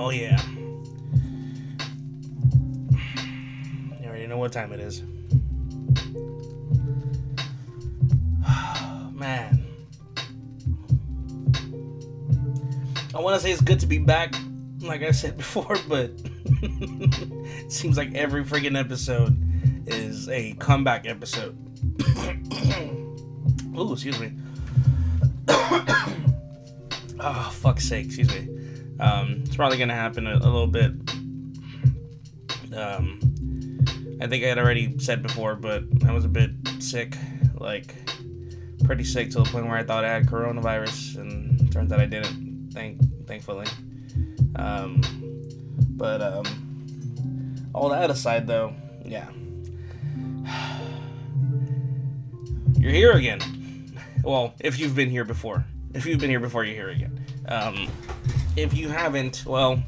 Oh, yeah. You already know what time it is. Man. I want to say it's good to be back, like I said before, but it seems like every freaking episode is a comeback episode. Ooh, excuse me. Oh, fuck's sake, excuse me. It's probably gonna happen a little bit. I think I had already said before, but I was a bit sick, like pretty sick, to the point where I thought I had coronavirus, and it turns out I didn't. Thankfully. But all that aside, though, yeah, you're here again. Well, if you've been here before. If you've been here before, you're here again. If you haven't, well,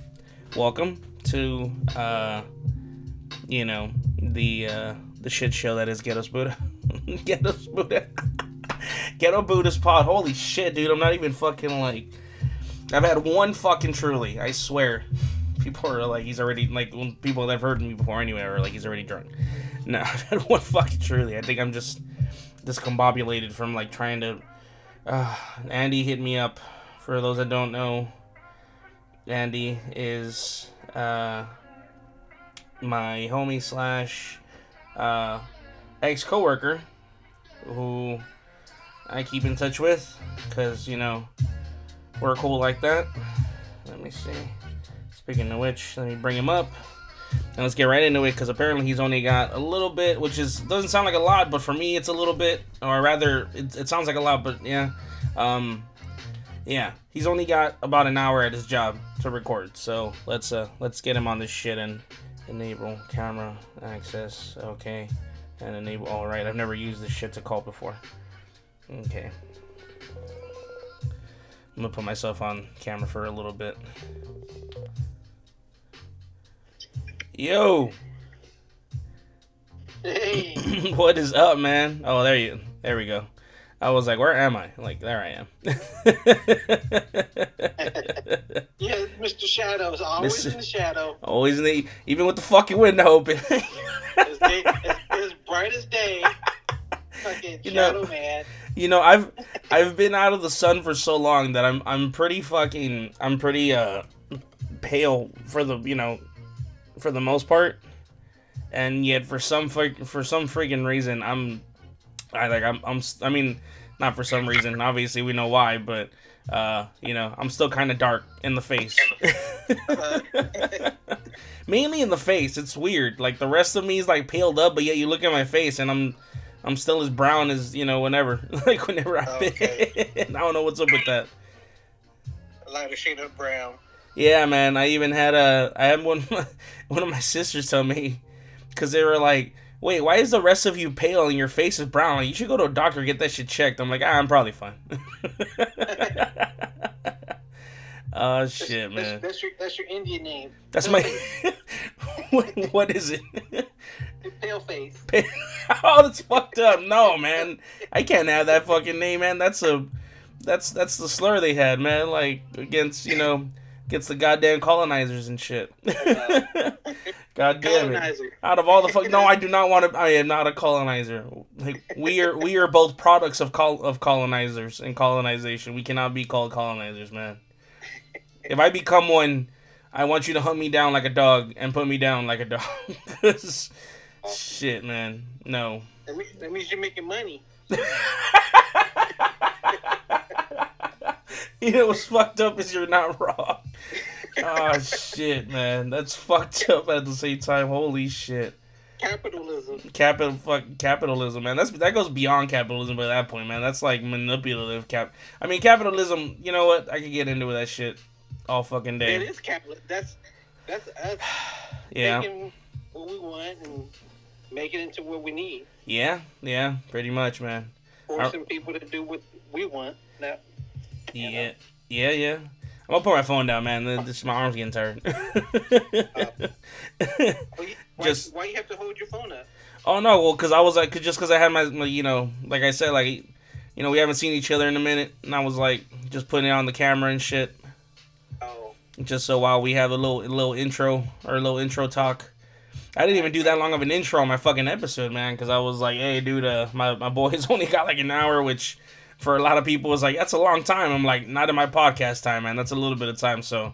welcome to, the shit show that is Ghetto's Buddha. Ghetto's Buddha. Ghetto Buddha's pod. Holy shit, dude. I'm not even fucking, like... I've had one fucking truly. I swear. People are like, he's already... Like, people that have heard me before anyway are like, he's already drunk. No, I've had one fucking truly. I think I'm just... discombobulated from like trying to Andy hit me up. For those that don't know, Andy is my homie / ex-coworker who I keep in touch with because, you know, we're cool like that. Let me see, speaking of which, let me bring him up. And let's get right into it, because apparently he's only got a little bit, which is doesn't sound like a lot, but for me it's a little bit, or rather, it sounds like a lot, but yeah. He's only got about an hour at his job to record, so let's get him on this shit and enable camera access, okay, and enable, alright, I've never used this shit to call before. Okay. I'm going to put myself on camera for a little bit. Yo. Hey. What is up, man? Oh, there we go. I was like, where am I? Like, there I am. Yeah, Mr. Shadows, always in the shadow. Always in the, even with the fucking window open. It's bright as day. Fucking shadow, man. You know, I've been out of the sun for so long that I'm pretty pale for the, you know, for the most part, and yet for some freaking reason not for some reason, obviously we know why, but I'm still kind of dark in the face. Mainly in the face. It's weird, like the rest of me is like paled up, but yet you look at my face and I'm still as brown as, you know, whenever I've been. Okay. I don't know what's up with that. A lighter shade of brown. Yeah, man, I even had one of my sisters tell me, because they were like, wait, why is the rest of you pale and your face is brown? Like, you should go to a doctor and get that shit checked. I'm like, I'm probably fine. Oh, shit, man. That's your Indian name. That's my... what is it? Pale face. Oh, that's fucked up. No, man. I can't have that fucking name, man. That's the slur they had, man, like, against, you know... Gets the goddamn colonizers and shit. God damn it. Out of all the fuck... No, I do not want to... I am not a colonizer. Like, we are both products of colonizers and colonization. We cannot be called colonizers, man. If I become one, I want you to hunt me down like a dog and put me down like a dog. Shit, man. No. That means you're making money. You know what's fucked up is you're not wrong. Oh, shit, man. That's fucked up at the same time. Holy shit. Capitalism, man. That goes beyond capitalism by that point, man. That's like manipulative capitalism, you know what? I could get into that shit all fucking day. It is capitalism. That's us taking what we want and making it into what we need. Yeah, pretty much, man. Forcing people to do what we want. Now, Yeah. I'm gonna put my phone down, man. My arm's getting tired. Why you have to hold your phone up? Oh no, well, cause I was like, cause I had my, you know, like I said, like, you know, we haven't seen each other in a minute, and I was like, just putting it on the camera and shit. Oh. Just so while we have a little intro talk. I didn't even do that long of an intro on my fucking episode, man, because I was like, hey, dude, my boys only got like an hour, which for a lot of people is like, that's a long time. I'm like, not in my podcast time, man. That's a little bit of time, so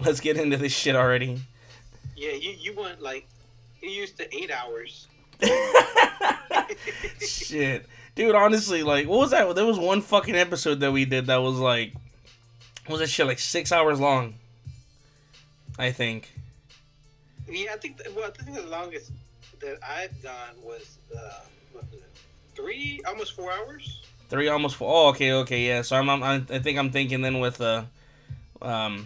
let's get into this shit already. Yeah, you went like, you used to 8 hours. Shit. Dude, honestly, like, what was that? There was one fucking episode that we did that was like, what was that shit, like 6 hours long, I think. Yeah, I think the longest that I've done was almost 4 hours. Oh, okay, yeah. So I think I'm thinking then with my other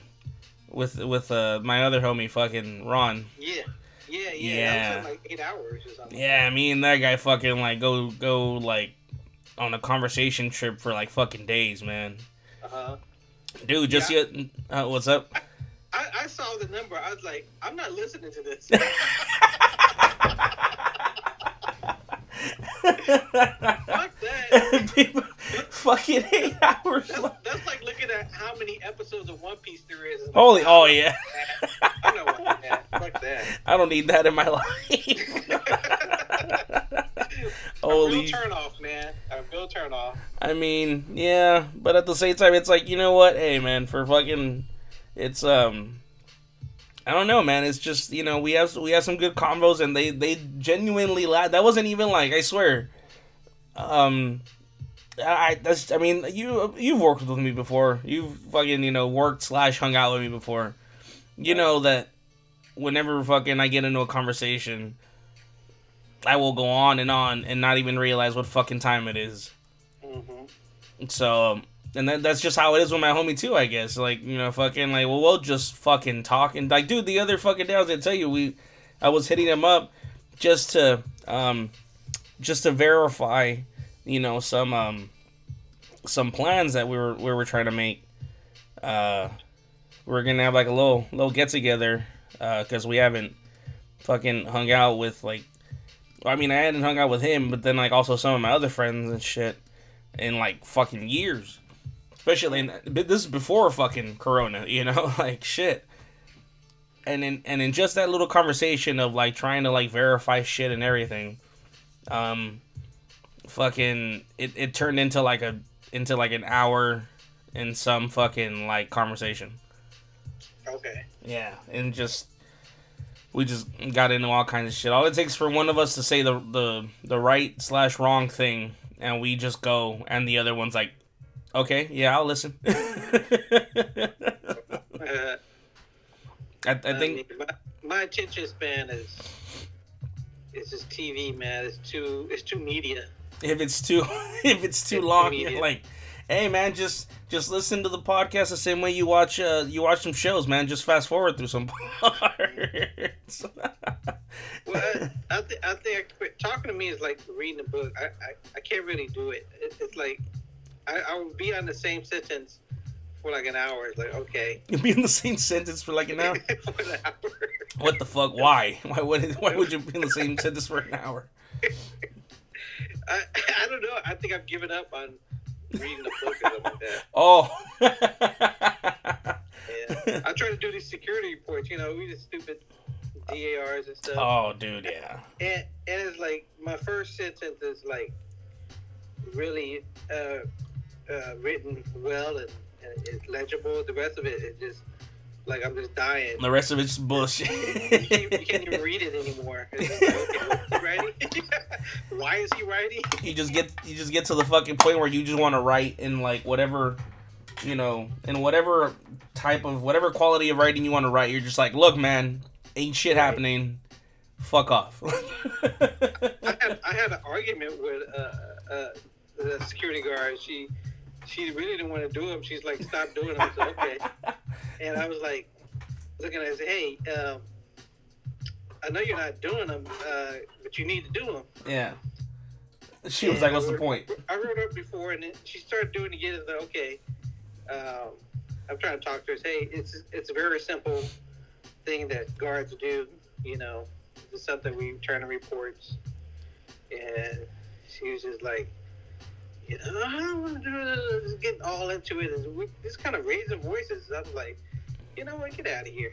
homie, fucking Ron. Yeah. That was like 8 hours or something. Yeah, I mean that guy fucking like go like on a conversation trip for like fucking days, man. Dude, just yet. Yeah. What's up? I saw the number. I was like, I'm not listening to this. Fuck that. People, fucking 8 hours. That's like looking at how many episodes of One Piece there is. Like, holy, oh yeah. I don't want that. Fuck that. I don't need that in my life. Holy. A real turnoff, man. A real turnoff. I mean, yeah, but at the same time, it's like, you know what? Hey, man, for fucking. It's, I don't know, man. It's just, you know, we have some good combos, and they genuinely laugh. That wasn't even like, I swear. I mean, you've worked with me before. You've fucking, you know, worked/hung out with me before. You know that whenever fucking I get into a conversation, I will go on and not even realize what fucking time it is. Mm-hmm. So. And that's just how it is with my homie too, I guess. Like, you know, fucking like, well, we'll just fucking talk. And like, dude, the other fucking day I was gonna tell you, I was hitting him up just to verify, you know, some plans that we were trying to make. We're gonna have like a little get together, 'cause we haven't fucking hung out with like, I mean, I hadn't hung out with him, but then like also some of my other friends and shit in like fucking years. Especially, this is before fucking Corona, you know, like shit. And in just that little conversation of like trying to like verify shit and everything, fucking it turned into like an hour in some fucking like conversation. Okay. Yeah, and we just got into all kinds of shit. All it takes for one of us to say the right/wrong thing, and we just go, and the other one's like, okay, yeah, I'll listen. I think my attention span is just TV, man. It's too media. If it's too long, you're like, hey, man, just listen to the podcast the same way you watch some shows, man. Just fast forward through some parts. Well, I think talking to me is like reading a book. I can't really do it. It's like. I would be on the same sentence for like an hour. It's like, okay. You'd be in the same sentence for like an hour? For an hour. What the fuck? Why? Why would you be in the same sentence for an hour? I don't know. I think I've given up on reading a book or something like that. Oh. Yeah. I try to do these security reports. You know, we just stupid DARs and stuff. Oh, dude, yeah. And it's like, my first sentence is like, really written well and it's legible. The rest of it is just like I'm just dying. The rest of it's bullshit. You can't even read it anymore. It's like, okay, writing? Why is he writing? You just get to the fucking point where you just want to write in like whatever, you know, in whatever type of whatever quality of writing you want to write. You're just like, look, man, ain't shit happening. Fuck off. I had an argument with the security guard. She really didn't want to do them. She's like, stop doing them. I said, okay. And I was like, looking at her, I said, hey, I know you're not doing them, but you need to do them. Yeah. She was like, what's the point? I wrote up before, and then she started doing it again. I said, okay. I'm trying to talk to her. I said, hey, it's a very simple thing that guards do, you know. It's something we turn in reports. And she was just like, I don't want to do this, get all into it. And we just kind of raise the voices. I'm like, you know what? Get out of here.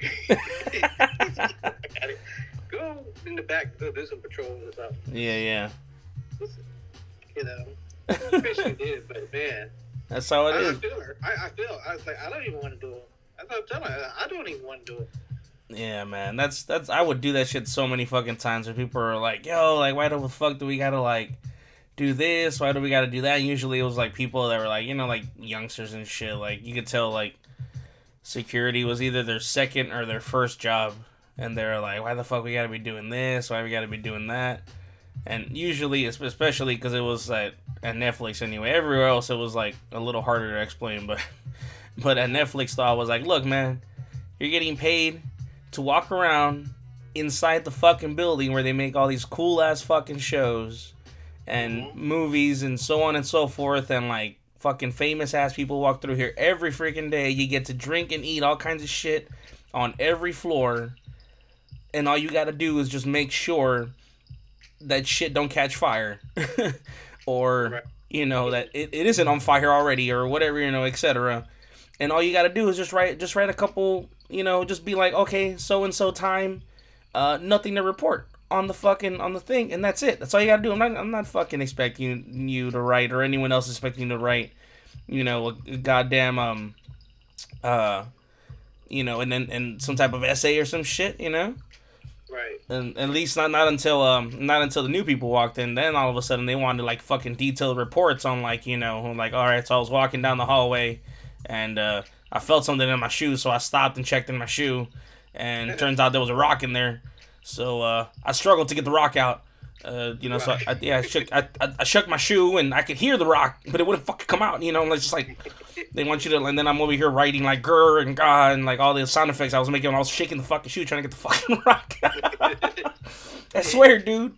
Go in the back, go do some patrols or something. Yeah, yeah. You know, I wish you did, but man. That's how it is. I feel. I was like, I don't even want to do it. I'm telling you, I don't even want to do it. Yeah, man. That's. I would do that shit so many fucking times where people are like, yo, like, why the fuck do we gotta, like, do this? Why do we gotta do that? And usually it was, like, people that were, like, you know, like, youngsters and shit. Like, you could tell, like, security was either their second or their first job. And they're like, why the fuck we gotta be doing this? Why we gotta be doing that? And usually, especially because it was at Netflix anyway. Everywhere else, it was like a little harder to explain. But at Netflix, I was like, look, man, you're getting paid to walk around inside the fucking building where they make all these cool ass fucking shows and movies and so on and so forth. And like fucking famous ass people walk through here every freaking day. You get to drink and eat all kinds of shit on every floor. And all you got to do is just make sure that shit don't catch fire or, right. You know, that it isn't on fire already or whatever, you know, etc. And all you got to do is just write a couple, you know, just be like, okay, so-and-so time, nothing to report on the thing. And that's it. That's all you got to do. I'm not fucking expecting you to write or anyone else expecting you to write, you know, a goddamn, you know, and some type of essay or some shit, you know? Right. And at least not until the new people walked in. Then all of a sudden they wanted like fucking detailed reports on like, you know, like, all right, so I was walking down the hallway and I felt something in my shoe, so I stopped and checked in my shoe, and it turns out there was a rock in there. So I struggled to get the rock out. You know, right. So I shook my shoe and I could hear the rock, but it wouldn't fucking come out. You know, and it's just like they want you to. And then I'm over here writing like grr and gah and like all the sound effects I was making when I was shaking the fucking shoe trying to get the fucking rock out. I swear, dude.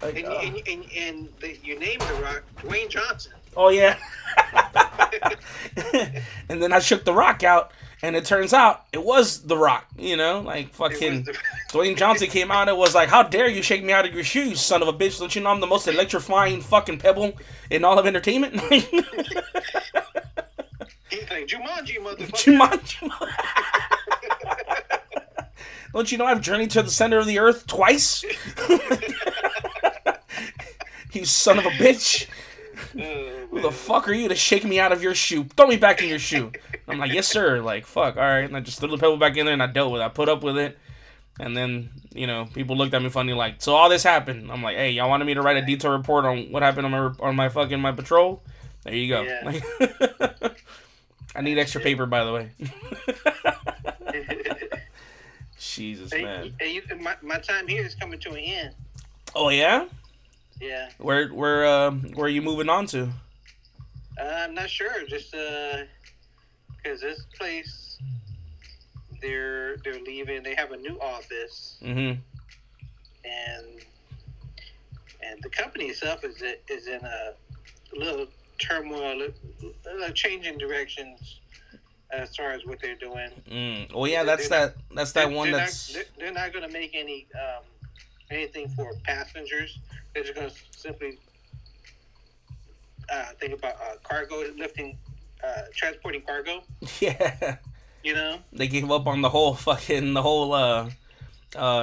Like, and you named the rock Dwayne Johnson. Oh yeah. And then I shook the rock out, and it turns out it was the rock. You know, like fucking. Dwayne Johnson came out and was like, how dare you shake me out of your shoes, son of a bitch. Don't you know I'm the most electrifying fucking pebble in all of entertainment? He's like, Jumanji, motherfucker. Jumanji. Don't you know I've journeyed to the center of the earth twice? You son of a bitch. Who the fuck are you to shake me out of your shoe? Throw me back in your shoe. I'm like, yes, sir. Like, fuck, all right. And I just threw the pebble back in there and I dealt with it. I put up with it. And then, you know, people looked at me funny, like, so all this happened. I'm like, hey, y'all wanted me to write a detailed report on what happened on my patrol? There you go. Yeah. Like, I need extra paper, by the way. Jesus, man. My time here is coming to an end. Oh, yeah? Yeah. Where are you moving on to? I'm not sure. Just because this place... They're leaving. They have a new office, mm-hmm. and the company itself is in a little turmoil, a change in directions as far as what they're doing. Mm. Well, yeah, they're not going to make any anything for passengers. They're just going to simply think about cargo lifting, transporting cargo. Yeah. You know, they gave up on the whole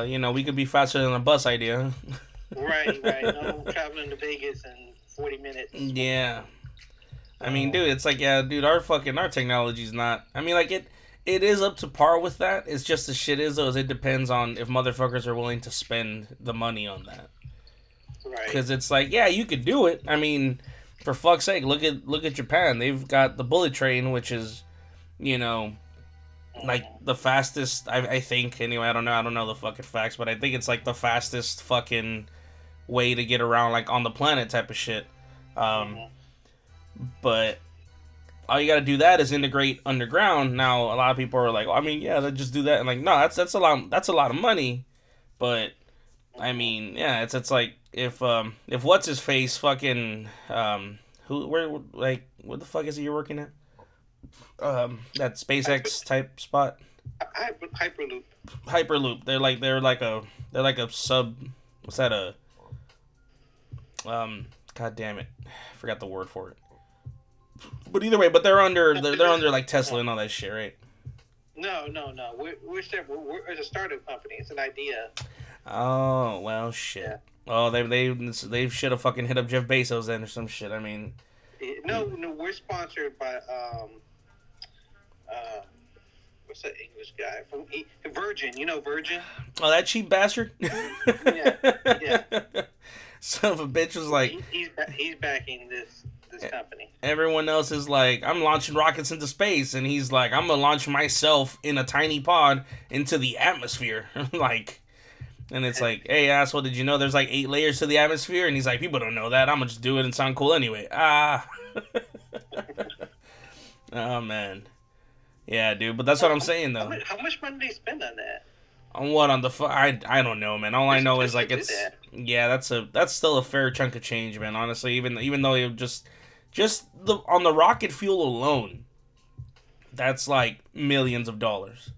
you know, we could be faster than a bus idea. Right. No traveling to Vegas in 40 minutes. Yeah. I mean, dude, it's like, yeah, dude, our technology's not. I mean, like it is up to par with that. It's just the shit is though. It depends on if motherfuckers are willing to spend the money on that. Right. Because it's like, yeah, you could do it. I mean, for fuck's sake, look at Japan. They've got the bullet train, which is, you know. Like, the fastest, I think, anyway, I don't know the fucking facts, but I think it's, like, the fastest fucking way to get around, like, on the planet type of shit. Mm-hmm. But all you gotta do that is integrate underground. Now, a lot of people are like, well, I mean, yeah, let's just do that. And, like, no, that's a lot of money. But, I mean, yeah, it's like, if what's-his-face fucking, where the fuck is it you're working at? That SpaceX type spot. Hyperloop. They're like a sub. What's that? God damn it, I forgot the word for it. But either way, but they're under like Tesla and all that shit, right? No. We're a startup company. It's an idea. Oh well, shit. Yeah. Oh, they should have fucking hit up Jeff Bezos then or some shit. I mean, no, we're sponsored by what's that English guy from Virgin? You know Virgin? Oh, that cheap bastard. yeah. Son of a bitch was like, he's backing this company. Everyone else is like, I'm launching rockets into space, and he's like, I'm gonna launch myself in a tiny pod into the atmosphere. Like, and it's like, hey asshole, did you know there's like 8 layers to the atmosphere? And he's like, people don't know that. I'm gonna just do it and sound cool anyway. Oh man, yeah, dude. But that's what I'm saying though. How much money do you spend on that? On what? On the I don't know, man. All I know is like it's that. Yeah. That's still a fair chunk of change, man. Honestly, even though you just on the rocket fuel alone, that's like millions of dollars.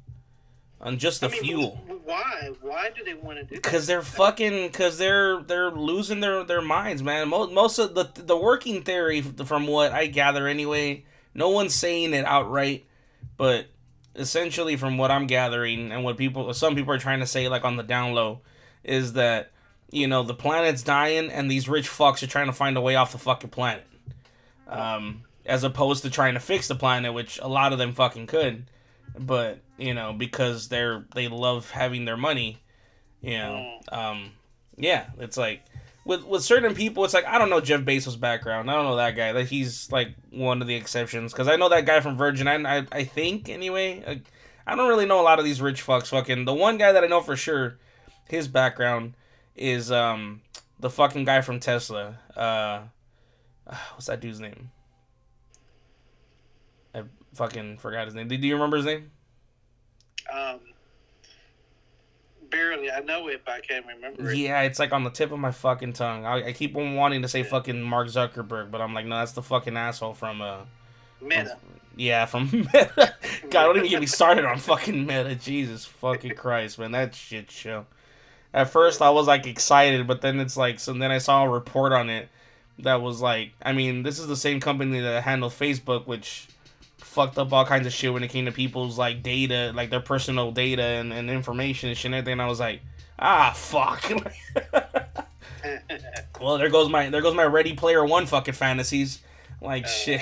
On just the fuel. Why do they want to do that? Because they're losing their minds, man. Most of the working theory, from what I gather anyway, no one's saying it outright, but essentially from what I'm gathering and what some people are trying to say, like on the down low, is that, you know, the planet's dying and these rich fucks are trying to find a way off the fucking planet. As opposed to trying to fix the planet, which a lot of them fucking could. But, you know, because they love having their money, you know, yeah, it's like with certain people, it's like, I don't know Jeff Bezos' background. I don't know that guy. Like, he's like one of the exceptions, because I know that guy from Virgin. I think anyway, I don't really know a lot of these rich fucks. Fucking the one guy that I know for sure, his background is the fucking guy from Tesla. What's that dude's name? I fucking forgot his name. Do you remember his name? Barely. I know it, but I can't remember it. Yeah, it's like on the tip of my fucking tongue. I keep on wanting to say fucking Mark Zuckerberg, but I'm like, no, that's the fucking asshole from Meta. From Meta. God, don't even get me started on fucking Meta. Jesus fucking Christ, man, that shit show. At first, I was like excited, but then it's like, so then I saw a report on it that was like, I mean, this is the same company that handled Facebook, which fucked up all kinds of shit when it came to people's like data, like their personal data and information and shit and everything. And I was like, fuck. Well, there goes my Ready Player One fucking fantasies. Like shit.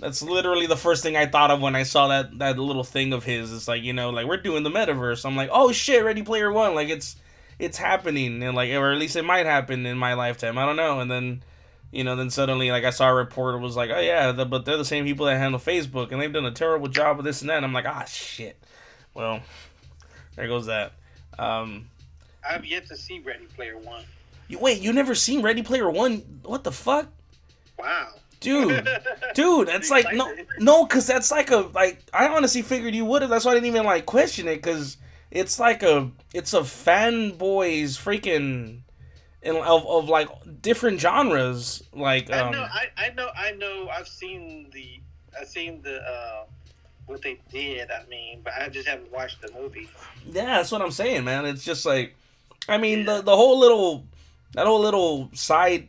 That's literally the first thing I thought of when I saw that little thing of his. It's like, you know, like we're doing the metaverse. I'm like, oh shit, Ready Player One. Like it's happening, and like, or at least it might happen in my lifetime. I don't know. And then, you know, then suddenly, like, I saw a report was like, oh, yeah, but they're the same people that handle Facebook, and they've done a terrible job with this and that. And I'm like, shit. Well, there goes that. I've yet to see Ready Player One. You never seen Ready Player One? What the fuck? Wow. Dude, that's like, no, because that's like I honestly figured you would have. That's why I didn't even, like, question it, because it's like it's a fanboy's freaking... Of like different genres, like I know I've seen the what they did. I mean, but I just haven't watched the movie. Yeah, that's what I'm saying, man. It's just like, I mean, the whole little side.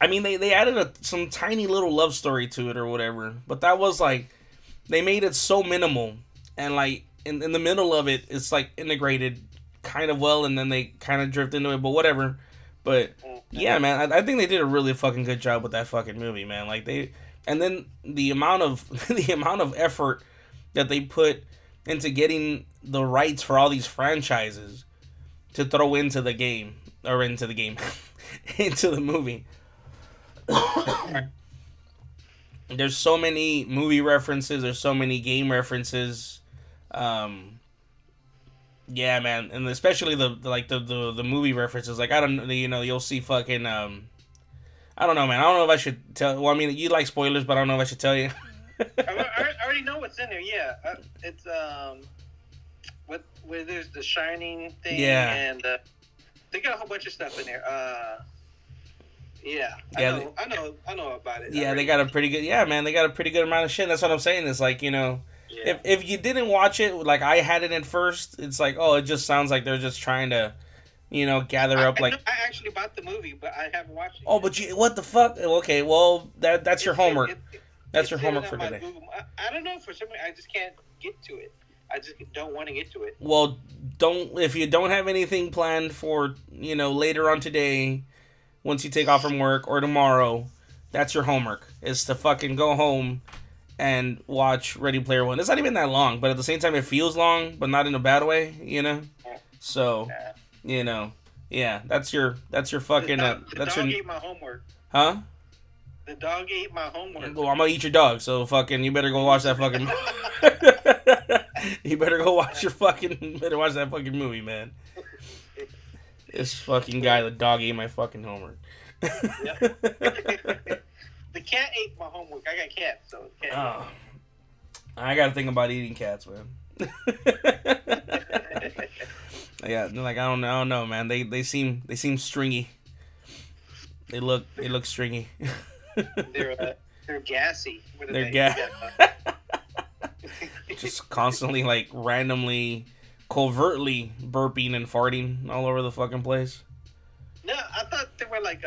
I mean, they added some tiny little love story to it or whatever, but that was like they made it so minimal, and like in the middle of it, it's like integrated kind of well, and then they kind of drift into it, but whatever. But yeah, man, I think they did a really fucking good job with that fucking movie, man. Like and then the amount of effort that they put into getting the rights for all these franchises to throw into the movie. There's so many movie references. There's so many game references. Yeah, man, and especially the movie references. Like, I don't know, you know, you'll see fucking I don't know, man. I don't know if I should tell. Well, I mean, you like spoilers, but I don't know if I should tell you. I already know what's in there. Yeah, it's where there's the Shining thing. Yeah, and they got a whole bunch of stuff in there. I know about it. Yeah, they got a pretty good. Yeah, man, they got a pretty good amount of shit. That's what I'm saying. It's like, you know. Yeah. If you didn't watch it, like I had it at first, it's like, oh, it just sounds like they're just trying to you know, gather up like... I actually bought the movie, but I haven't watched it. Oh, but you, what the fuck? Okay, well, that's your homework. That's your homework for today. I don't know, for some reason, I just can't get to it. I just don't want to get to it. Well, don't, if you don't have anything planned for, you know, later on today, once you take off from work or tomorrow, that's your homework, is to fucking go home and watch Ready Player One. It's not even that long, but at the same time, it feels long, but not in a bad way, you know? So... you know, yeah, that's your fucking. The dog ate my homework. Huh? The dog ate my homework. Well, I'm gonna eat your dog, so fucking, you better go watch that fucking. You better go watch your fucking. Better watch that fucking movie, man. This fucking guy, the dog ate my fucking homework. The cat ate my homework. I got cats, so the cat. Oh, I gotta think about eating cats, man. Yeah, like I don't know, man. They seem stringy. They look stringy. They're gassy. They're gassy. Just constantly, like, randomly, covertly burping and farting all over the fucking place. No, I thought they were like,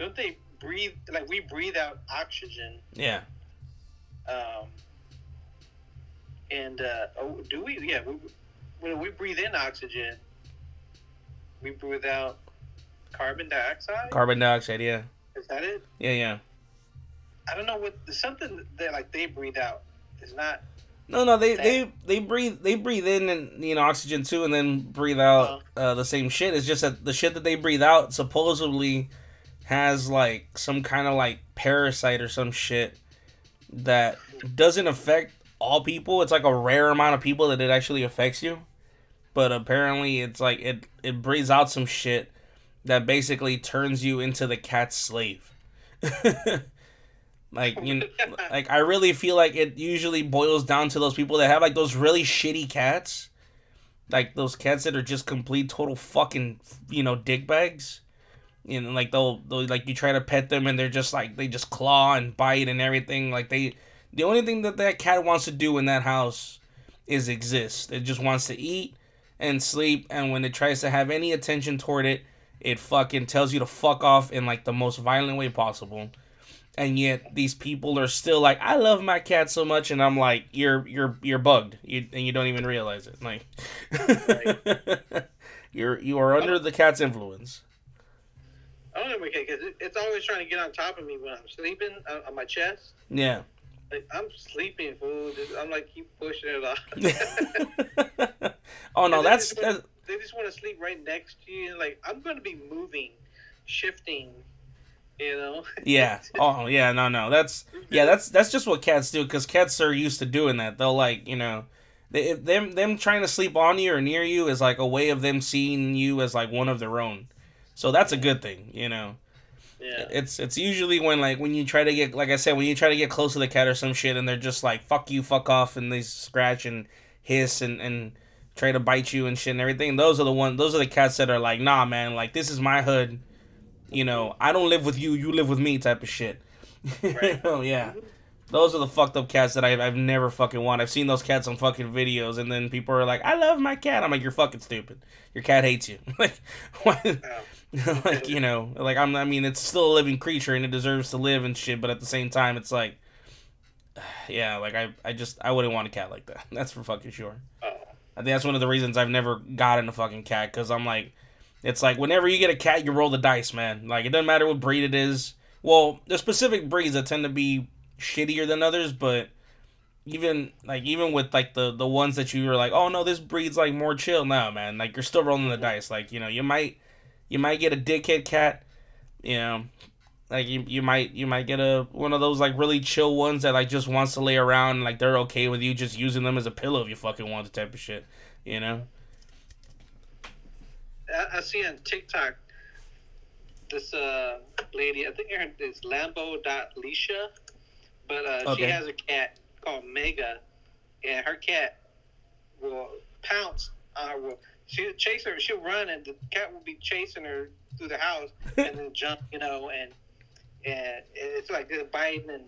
don't they breathe? Like, we breathe out oxygen. Yeah. And do we? Yeah. When we breathe in oxygen, we breathe out carbon dioxide? Carbon dioxide, yeah. Is that it? Yeah. I don't know what... something that, like, they breathe out. It's not... No, they breathe in, and, you know, oxygen too, and then breathe out the same shit. It's just that the shit that they breathe out supposedly has, like, some kind of, like, parasite or some shit that doesn't affect... all people. It's like a rare amount of people that it actually affects you, but apparently it's like it breathes out some shit that basically turns you into the cat's slave. Like, you know, like, I really feel like it usually boils down to those people that have, like, those really shitty cats, like those cats that are just complete total fucking, you know, dick bags. You know, like they'll like, you try to pet them and they're just like, they just claw and bite and everything. Like, they... the only thing that cat wants to do in that house is exist. It just wants to eat and sleep, and when it tries to have any attention toward it, it fucking tells you to fuck off in, like, the most violent way possible. And yet these people are still like, I love my cat so much, and I'm like, you're bugged, and you don't even realize it. Like, you are under the cat's influence. I don't know if I can, because it's always trying to get on top of me when I'm sleeping, on my chest. Yeah. Like, I'm sleeping, fool. I'm like, keep pushing it off. Oh, no, they just want to sleep right next to you. Like, I'm going to be moving, shifting, you know? Yeah. Oh, yeah, no. That's just what cats do, because cats are used to doing that. They'll, like, you know, them trying to sleep on you or near you is, like, a way of them seeing you as, like, one of their own. So that's a good thing, you know? Yeah. It's usually when, like, when you try to get, like I said, when you try to get close to the cat or some shit, and they're just like, fuck you, fuck off, and they scratch and hiss and try to bite you and shit and everything. Those are the cats that are like, nah, man, like, this is my hood, you know, I don't live with you, you live with me type of shit. Right. Oh yeah, those are the fucked up cats that I've never fucking wanted. I've seen those cats on fucking videos, and then people are like, I love my cat. I'm like, you're fucking stupid. Your cat hates you. Like, what? Like, you know, like, I mean, it's still a living creature and it deserves to live and shit, but at the same time, it's like, yeah, like, I wouldn't want a cat like that. That's for fucking sure. I think that's one of the reasons I've never gotten a fucking cat, because I'm like, it's like, whenever you get a cat, you roll the dice, man. Like, it doesn't matter what breed it is. Well, there's specific breeds that tend to be shittier than others, but even with, like, the ones that you were like, oh, no, this breed's, like, more chill. No, man, like, you're still rolling the dice. Like, you know, you might get a dickhead cat, you know, like, you might get one of those, like, really chill ones that, like, just wants to lay around and, like, they're okay with you just using them as a pillow if you fucking want the type of shit, you know? I see on TikTok this lady, I think her name is Lambo.Leisha, but okay. She has a cat called Mega, and her cat will pounce on her. She'll chase her, she'll run, and the cat will be chasing her through the house, and then jump, you know, and it's like they're biting and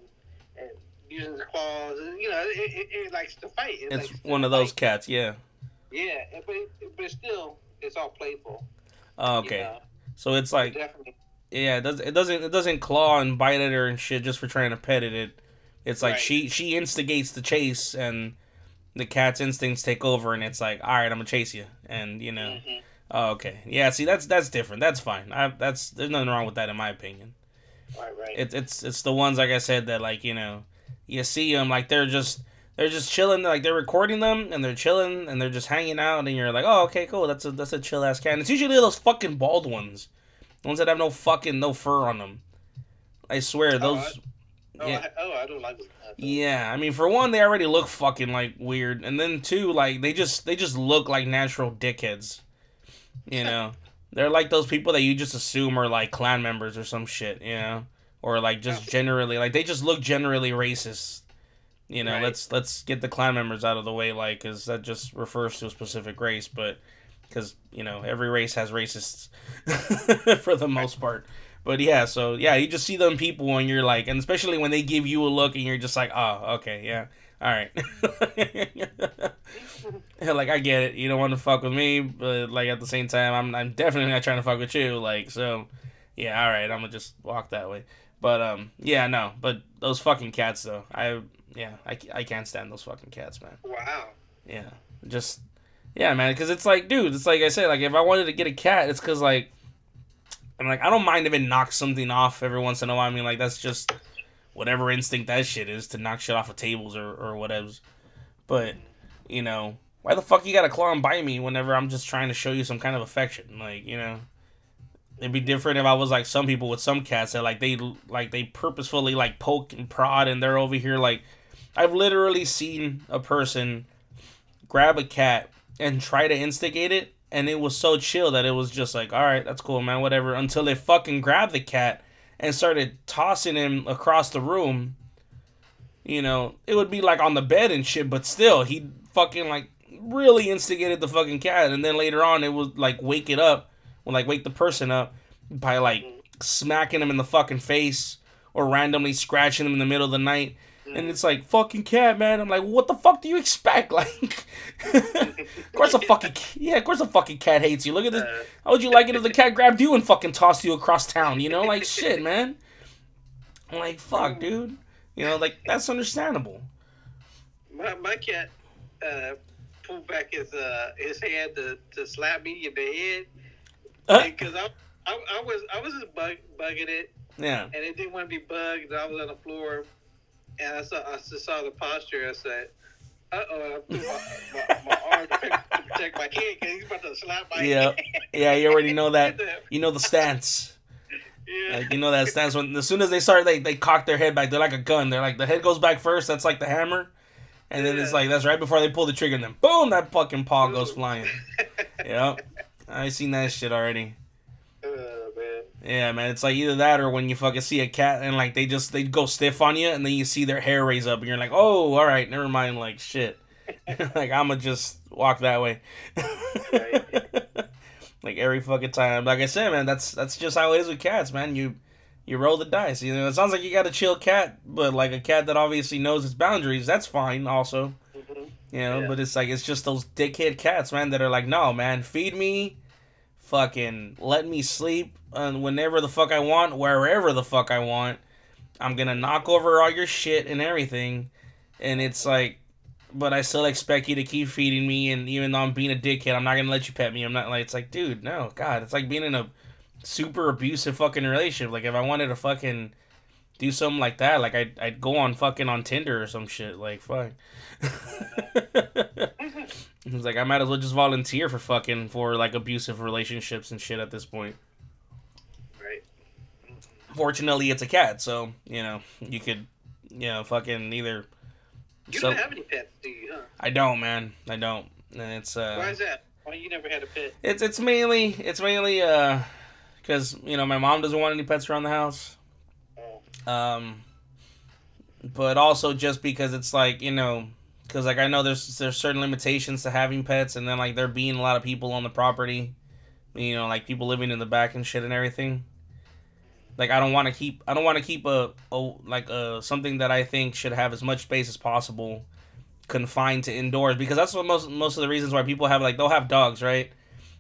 using the claws, and, you know, it likes to fight. It's one of those cats, yeah. Yeah, but still, it's all playful. Oh, okay. You know? So it's like, yeah, it doesn't claw and bite at her and shit just for trying to pet it. It's like, right. she instigates the chase, and the cat's instincts take over, and it's like, all right, I'm gonna chase you, and you know. Mm-hmm. Oh, okay. Yeah. See, that's different. That's fine. There's nothing wrong with that, in my opinion. Right. It's the ones, like I said, that, like, you know, you see them, like, they're just chilling, like, they're recording them and they're chilling and they're just hanging out, and you're like, oh, okay, cool. That's a chill ass cat. And it's usually those fucking bald ones, the ones that have no fur on them. I swear those. I don't like them. Yeah, I mean, for one, they already look fucking like weird, and then two, like, they just look like natural dickheads. You know, they're like those people that you just assume are like clan members or some shit, you know, or like just generally, like, they just look generally racist. You know, right. Let's get the clan members out of the way, like, because that just refers to a specific race, but because, you know, every race has racists for the most part. But yeah, so yeah, you just see them people and you're like, and especially when they give you a look and you're just like, oh, okay, yeah. All right. Like, I get it. You don't want to fuck with me, but, like, at the same time, I'm definitely not trying to fuck with you. Like, so, yeah, all right, I'm going to just walk that way. But, yeah, no. But those fucking cats, though. I can't stand those fucking cats, man. Wow. Yeah. Just, yeah, man. Because it's like, dude, it's like I said, like, if I wanted to get a cat, it's because, like, I'm like, I don't mind if it knocks something off every once in a while. I mean, like, that's just whatever instinct that shit is, to knock shit off of tables or whatevs. But, you know, why the fuck you gotta claw and bite me whenever I'm just trying to show you some kind of affection? Like, you know, it'd be different if I was like some people with some cats that, like, they purposefully, like, poke and prod, and they're over here, like, I've literally seen a person grab a cat and try to instigate it, and it was so chill that it was just like, all right, that's cool, man, whatever, until they fucking grabbed the cat and started tossing him across the room. You know, it would be like on the bed and shit, but still, he fucking, like, really instigated the fucking cat. And then later on, it would, like, wake the person up by, like, smacking him in the fucking face or randomly scratching him in the middle of the night. And it's like, fucking cat, man. I'm like, what the fuck do you expect? Like, of course a fucking cat hates you. Look at this. How would you like it if the cat grabbed you and fucking tossed you across town? You know, like, shit, man. I'm like, fuck, dude. You know, like, that's understandable. My cat pulled back his hand to slap me in the head because I was just bugging it. Yeah. And it didn't want to be bugged. I was on the floor. And I just saw the posture. I said, "Uh-oh!" I put my arm to protect my kid because he's about to slap my head. Yeah, you already know that. You know the stance. Yeah, like, you know that stance. When as soon as they start, they cock their head back. They're like a gun. They're like, the head goes back first. That's like the hammer, and then it's like that's right before they pull the trigger. And then boom, that fucking paw goes flying. Yep, I seen that shit already. Yeah, man, it's like either that or when you fucking see a cat and, like, they go stiff on you and then you see their hair raise up and you're like, oh, all right, never mind, like, shit. Like, I'm going to just walk that way. Like, every fucking time. Like I said, man, that's just how it is with cats, man. You roll the dice. You know, it sounds like you got a chill cat, but, like, a cat that obviously knows its boundaries, that's fine also. Mm-hmm. You know, but it's like, it's just those dickhead cats, man, that are like, no, man, feed me. Fucking let me sleep and whenever the fuck I want, wherever the fuck I want. I'm gonna knock over all your shit and everything. And it's like, but I still expect you to keep feeding me. And even though I'm being a dickhead, I'm not gonna let you pet me. I'm not like, it's like, dude, no, God, it's like being in a super abusive fucking relationship. Like, if I wanted to fucking do something like that, like, I'd go on fucking on Tinder or some shit. Like, fuck. It's like, I might as well just volunteer for like abusive relationships and shit at this point. Right. Fortunately, it's a cat, so, you know, you could, you know, fucking either. You don't have any pets, do you, huh? I don't, man. I don't. And it's, Why is that? Why you never had a pet? It's mainly, because, you know, my mom doesn't want any pets around the house. Oh. But also just because it's like, you know, because, like, I know there's certain limitations to having pets, and then, like, there being a lot of people on the property, you know, like, people living in the back and shit and everything. Like, I don't want to keep a something that I think should have as much space as possible confined to indoors, because that's what most of the reasons why people have, like, they'll have dogs, right?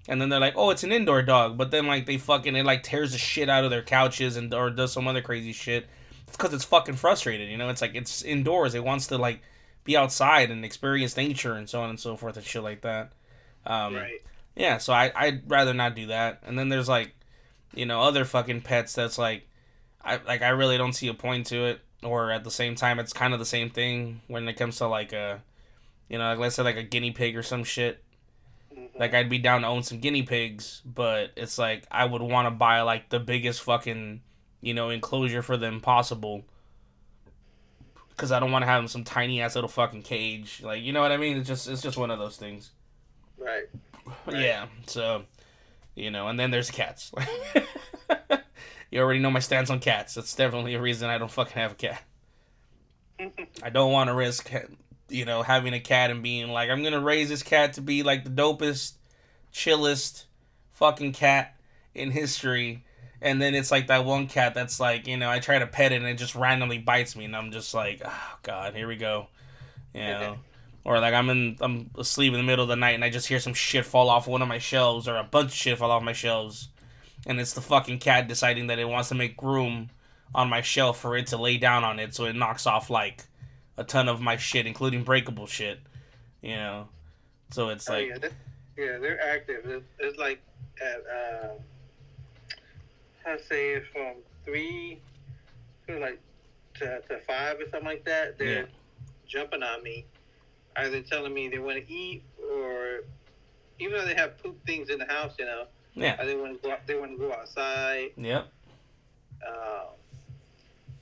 And then they're like, oh, it's an indoor dog. But then, like, they fucking, it, like, tears the shit out of their couches and or does some other crazy shit. It's because it's fucking frustrated, you know? It's like, it's indoors. It wants to, like, be outside and experience nature and so on and so forth and shit like that. Right. Yeah, so I'd rather not do that. And then there's, like, you know, other fucking pets that's, like, I really don't see a point to it. Or at the same time, it's kind of the same thing when it comes to, like, a, you know, like, let's say, like, a guinea pig or some shit. Like, I'd be down to own some guinea pigs, but it's like, I would want to buy, like, the biggest fucking, you know, enclosure for them possible. Because I don't want to have them some tiny-ass little fucking cage. Like, you know what I mean? It's just one of those things. Right. Right. Yeah, so, you know, and then there's cats. You already know my stance on cats. That's definitely a reason I don't fucking have a cat. I don't want to risk... you know, having a cat and being like, I'm going to raise this cat to be like the dopest, chillest fucking cat in history. And then it's like that one cat that's like, you know, I try to pet it and it just randomly bites me. And I'm just like, oh God, here we go. You know, or like I'm asleep in the middle of the night and I just hear some shit fall off one of my shelves or a bunch of shit fall off my shelves. And it's the fucking cat deciding that it wants to make room on my shelf for it to lay down on it. So it knocks off like a ton of my shit, including breakable shit, you know. So it's like, they're active. It's like at I'd say from 3 to like to 5 or something like that. They're jumping on me, either telling me they want to eat, or even though they have poop things in the house, you know. Yeah. They want to go outside. Yep.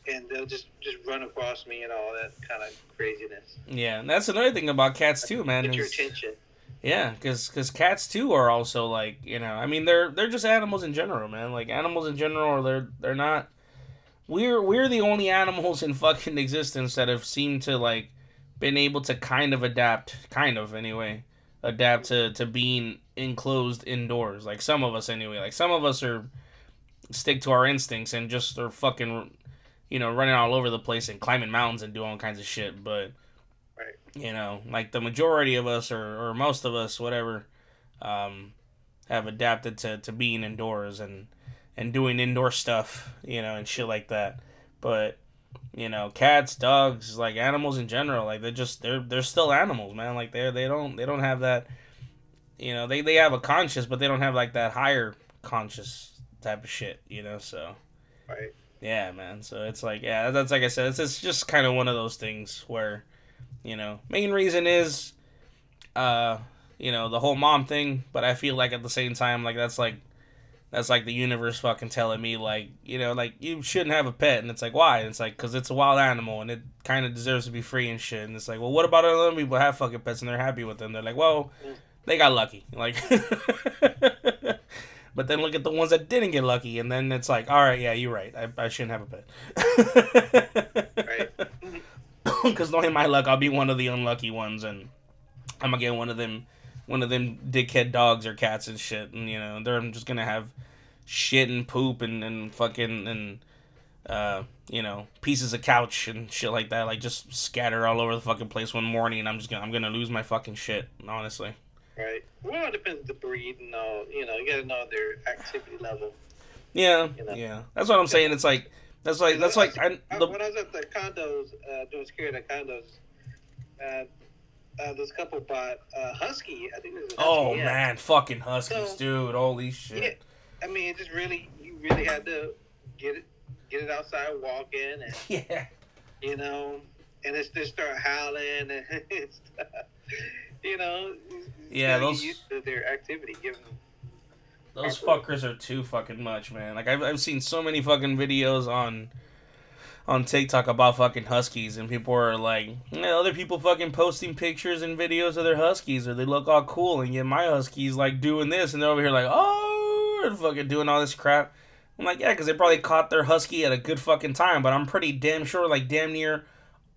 And they'll just run across me and all that kind of craziness. Yeah, and that's another thing about cats too, man. Get your attention. Yeah, because cats too are also like, you know, I mean they're just animals in general, man. Like animals in general, are they're not. We're the only animals in fucking existence that have seemed to like been able to adapt to being enclosed indoors. Like some of us anyway. Like some of us are stick to our instincts and just are fucking, you know, running all over the place and climbing mountains and doing all kinds of shit. But, you know, like the majority of us or most of us, whatever, have adapted to being indoors and doing indoor stuff, you know, and shit like that. But, you know, cats, dogs, like animals in general, like they're still animals, man. Like they don't have that, you know, they have a conscience, but they don't have like that higher conscious type of shit, you know, so. Right. Yeah, man. So it's like, yeah, that's like I said, it's just kind of one of those things where, you know, main reason is, you know, the whole mom thing. But I feel like at the same time, like that's like the universe fucking telling me, like, you know, like you shouldn't have a pet. And it's like, why? And it's like, because it's a wild animal and it kind of deserves to be free and shit. And it's like, well, what about other people have fucking pets and they're happy with them? They're like, well, they got lucky. Like. But then look at the ones that didn't get lucky, and then it's like, all right, yeah, you're right. I shouldn't have a pet. Right. Because knowing my luck, I'll be one of the unlucky ones, and I'm gonna get one of them dickhead dogs or cats and shit, and you know, they're just gonna have shit and poop and fucking and you know, pieces of couch and shit like that, like just scatter all over the fucking place one morning, and I'm gonna lose my fucking shit, honestly. Right. Well, it depends on the breed and all, you know, you gotta know their activity level. Yeah, you know? Yeah. That's what I'm saying. It's like, when I was at the condos, doing security at condos, this couple bought Husky, I think it was a Husky. Oh, yeah. Man, fucking Huskies, so, dude, holy shit. Yeah, I mean, it just really, you really had to get it outside, walk in, and, you know, and it's just start howling and stuff. You know, yeah, those used to their activity. Those fuckers are too fucking much, man. Like I've seen so many fucking videos on TikTok about fucking huskies, and people are like, you know, other people fucking posting pictures and videos of their huskies, or they look all cool, and yet my huskies like doing this, and they're over here like, oh, and fucking doing all this crap. I'm like, yeah, because they probably caught their husky at a good fucking time, but I'm pretty damn sure, like damn near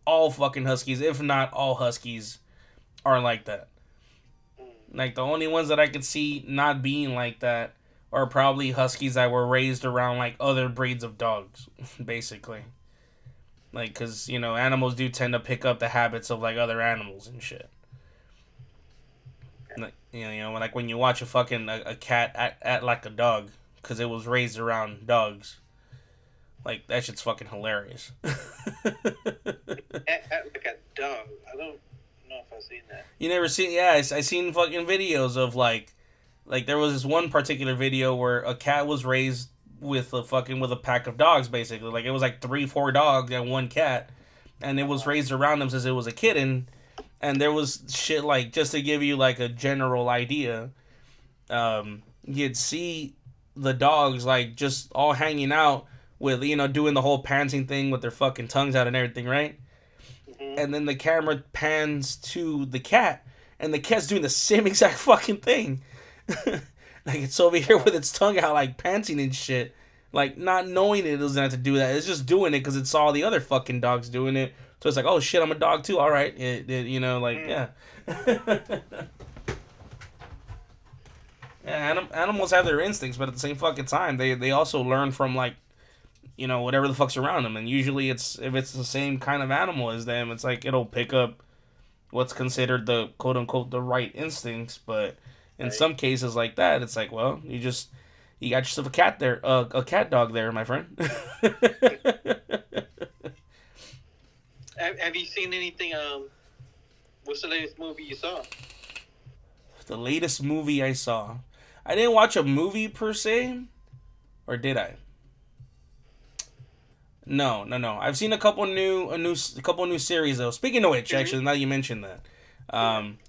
all fucking huskies, if not all huskies, are like that. Like the only ones that I could see not being like that are probably huskies that were raised around like other breeds of dogs, basically. Like, cause you know, animals do tend to pick up the habits of like other animals and shit. You know, like when you watch a fucking a cat act like a dog because it was raised around dogs. Like, that shit's fucking hilarious. act like a dog. I don't know if I've seen that. You never seen? Yeah, I seen fucking videos of like there was this one particular video where a cat was raised with a pack of dogs, basically. Like, it was like 3-4 dogs and one cat, and it was raised around them since it was a kitten. And there was shit like, just to give you like a general idea, you'd see the dogs like just all hanging out with, you know, doing the whole pantsing thing with their fucking tongues out and everything, right? Mm-hmm. And then the camera pans to the cat, and the cat's doing the same exact fucking thing. Like, it's over here with its tongue out, like panting and shit. Like, not knowing it doesn't have to do that. It's just doing it because it saw the other fucking dogs doing it. So it's like, oh shit, I'm a dog too. All right, you know, like, yeah. Yeah, animals have their instincts, but at the same fucking time, they also learn from, like, you know, whatever the fuck's around them. And usually, if it's the same kind of animal as them, it's like it'll pick up what's considered the quote unquote the right instincts. But in some cases like that, it's like, well, you got yourself a cat dog there, my friend. Have you seen anything? What's the latest movie you saw? The latest movie I saw. I didn't watch a movie per se, or did I? No. I've seen a couple new series though. Speaking of which, actually, now you mentioned that,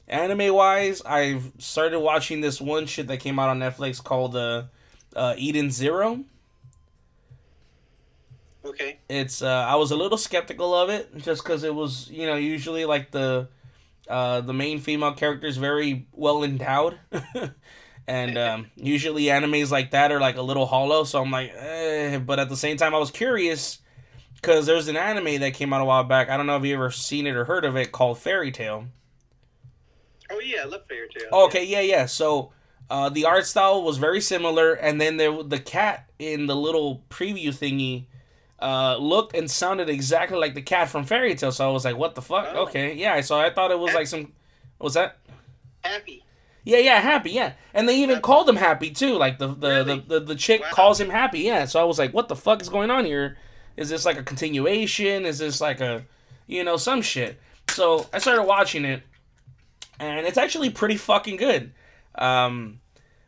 anime wise, I've started watching this one shit that came out on Netflix called Eden Zero. Okay. It's I was a little skeptical of it just because it was, you know, usually like the main female character is very well endowed, and usually animes like that are like a little hollow. So I'm like, but at the same time I was curious because there's an anime that came out a while back. I don't know if you ever seen it or heard of it, called Fairy Tale. Oh yeah, I love Fairy Tale. Okay, yeah. So. The art style was very similar, and then the cat in the little preview thingy looked and sounded exactly like the cat from Fairy Tale. So I was like, "What the fuck?" Oh. Okay, yeah. So I thought it was Happy. Like some. What was that? Happy. Yeah, Happy. Yeah, and they even called him Happy too. Like the chick calls him Happy. Yeah. So I was like, "What the fuck is going on here? Is this like a continuation? Is this like a, you know, some shit?" So I started watching it, and it's actually pretty fucking good.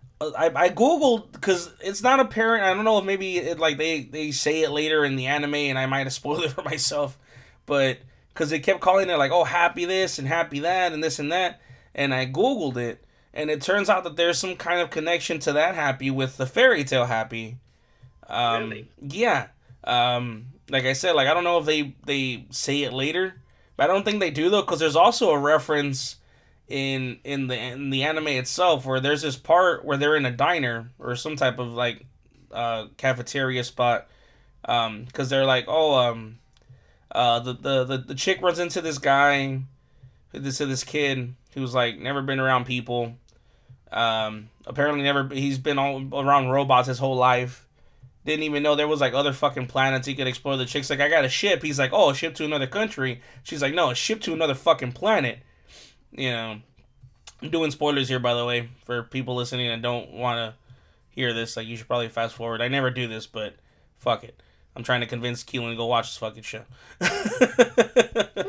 I googled because it's not apparent. I don't know if maybe it, like they say it later in the anime, and I might have spoiled it for myself, but because they kept calling it like, oh, Happy this and Happy that and this and that, and I googled it, and it turns out that there's some kind of connection to that Happy with the Fairy Tale Happy. Really? Yeah. Like I said, like I don't know if they say it later, but I don't think they do though, because there's also a reference in the anime itself where there's this part where they're in a diner or some type of like cafeteria spot, because they're like, the chick runs into this guy, this kid who's like never been around people, apparently never, he's been all around robots his whole life, didn't even know there was like other fucking planets he could explore. The chick's like, I got a ship. He's like, oh, a ship to another country. She's like, no, a ship to another fucking planet. You know, I'm doing spoilers here, by the way, for people listening that don't want to hear this. Like, you should probably fast forward. I never do this, but fuck it. I'm trying to convince Keelan to go watch this fucking show. Wait a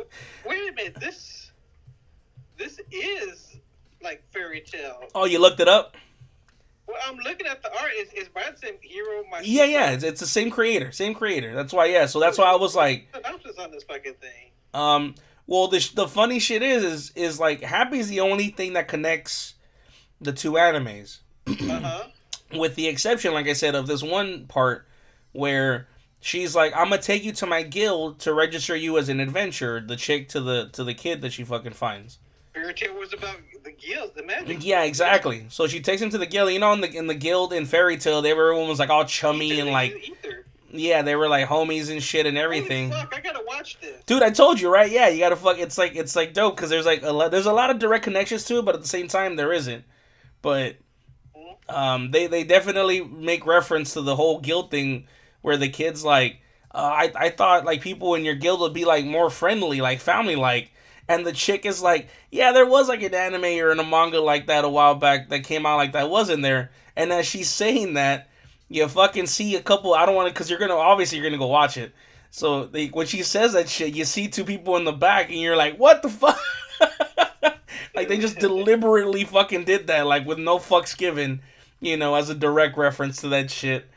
minute. This is like Fairy Tale. Oh, you looked it up? Well, I'm looking at the art. It's by the same hero. Yeah. It's the same creator. That's why, yeah. So that's why I was like... synopsis on this fucking thing. Well, the funny shit is like Happy's the only thing that connects the two animes, with the exception, like I said, of this one part where she's like, "I'm gonna take you to my guild to register you as an adventurer." The chick to the kid that she fucking finds. Fairy Tale was about the guild, the magic. Yeah, exactly. So she takes him to the guild. You know, in the guild in Fairy Tale, everyone was like all chummy and like. Yeah, they were like homies and shit and everything. Holy fuck, I gotta watch this. Dude, I told you, right? Yeah, you gotta fuck. It's like dope because there's like a lot of direct connections to it, but at the same time there isn't. But they definitely make reference to the whole guild thing where the kid's like, I thought like people in your guild would be like more friendly, like family like, And the chick is like, yeah, there was like an anime or a manga like that a while back that came out like that was in there. And as she's saying that, you fucking see a couple, I don't want to, because you're going to go watch it. So when she says that shit, you see two people in the back and you're like, what the fuck? Like they just deliberately fucking did that, like with no fucks given, you know, as a direct reference to that shit.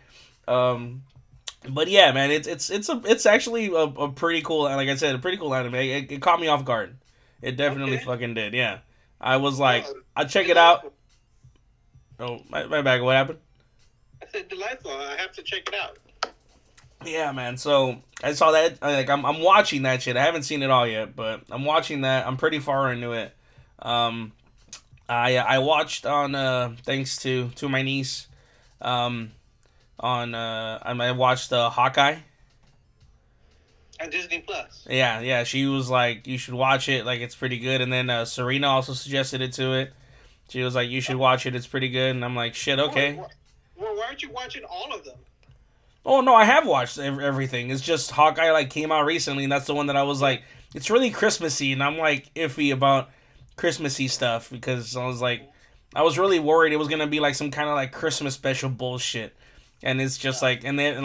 But yeah, man, it's actually a pretty cool, like I said, a pretty cool anime. It caught me off guard. It definitely fucking did. Yeah, I was like, I'll check it out. Oh, my bad. What happened? I said delightful. I have to check it out. Yeah, man. So I saw that. Like I'm watching that shit. I haven't seen it all yet, but I'm watching that. I'm pretty far into it. I watched on thanks to my niece. I watched Hawkeye on Disney Plus. Yeah. She was like, you should watch it. Like it's pretty good. And then Serena also suggested it to it. She was like, you should watch it. It's pretty good. And I'm like, shit, okay. Well, why aren't you watching all of them? Oh, no, I have watched everything. It's just Hawkeye, like, came out recently, and that's the one that I was like, it's really Christmassy, and I'm, like, iffy about Christmassy stuff, because I was like, I was really worried it was going to be, like, some kind of, like, Christmas special bullshit, and it's just, like, and then,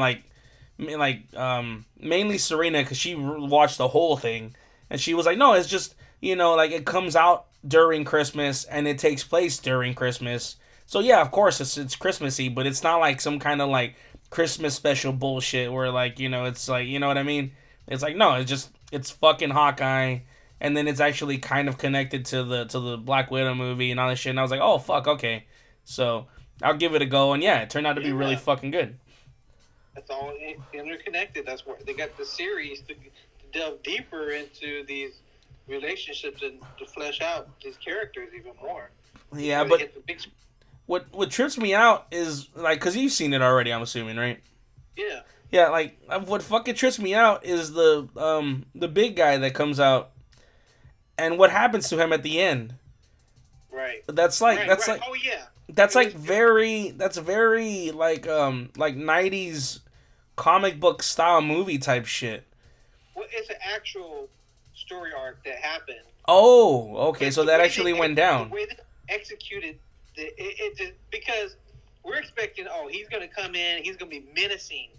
mainly Serena, because she watched the whole thing, and she was like, no, it's just, you know, like, it comes out during Christmas, and it takes place during Christmas, so, yeah, of course, it's Christmassy, but it's not, like, some kind of, like, Christmas special bullshit where, like, you know, it's like, you know what I mean? It's like, no, it's just, it's fucking Hawkeye, and then it's actually kind of connected to the Black Widow movie and all this shit, and I was like, oh, fuck, okay. So, I'll give it a go, and yeah, it turned out to be really fucking good. It's all interconnected. That's where they got the series to delve deeper into these relationships and to flesh out these characters even more. Yeah, but What trips me out is, like, because you've seen it already, I'm assuming, right? Yeah. Yeah, like, what fucking trips me out is the big guy that comes out and what happens to him at the end. Right. That's right. Oh, yeah. That's very 90s comic book style movie type shit. Well, it's an actual story arc that happened. Oh, okay, so that actually went down. The way they executed it just, because we're expecting, oh, he's going to come in, he's going to be menacing.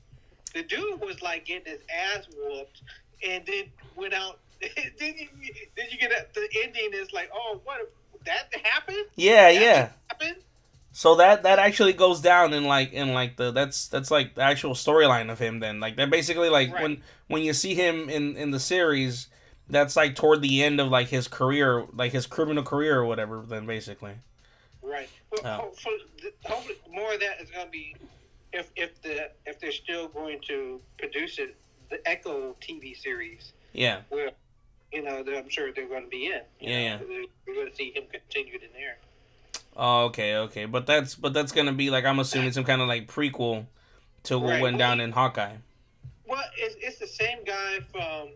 The dude was like getting his ass whooped and then went out. Did you get up? The ending is like, oh, what? That happened? Yeah. Happened? So that actually goes down in like the actual storyline of him then. Like that basically like right. when you see him in the series, that's like toward the end of like his career, like his criminal career or whatever then basically. Right. Well, hopefully more of that is going to be if they're still going to produce it, the Echo TV series. Yeah. Where, you know, I'm sure they're going to be in. Yeah. We're going to see him continued in there. Oh, okay. But that's going to be like I'm assuming some kind of like prequel to what went down in Hawkeye. Well, it's the same guy from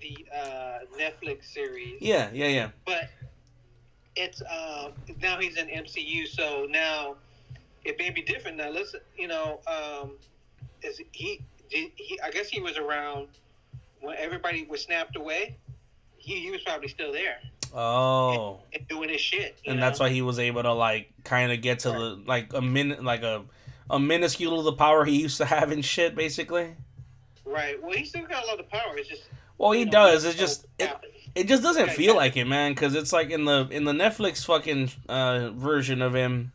the Netflix series. Yeah. But it's now he's in MCU, so now it may be different. Now listen, you know, I guess he was around when everybody was snapped away. He was probably still there. Oh, and doing his shit. And that's why he was able to like kind of get to the like a minuscule of the power he used to have and shit, basically. Right. Well, he still got a lot of power. It's just. Well, he does. It's just. It just doesn't feel like it, man, because it's like in the Netflix fucking version of him,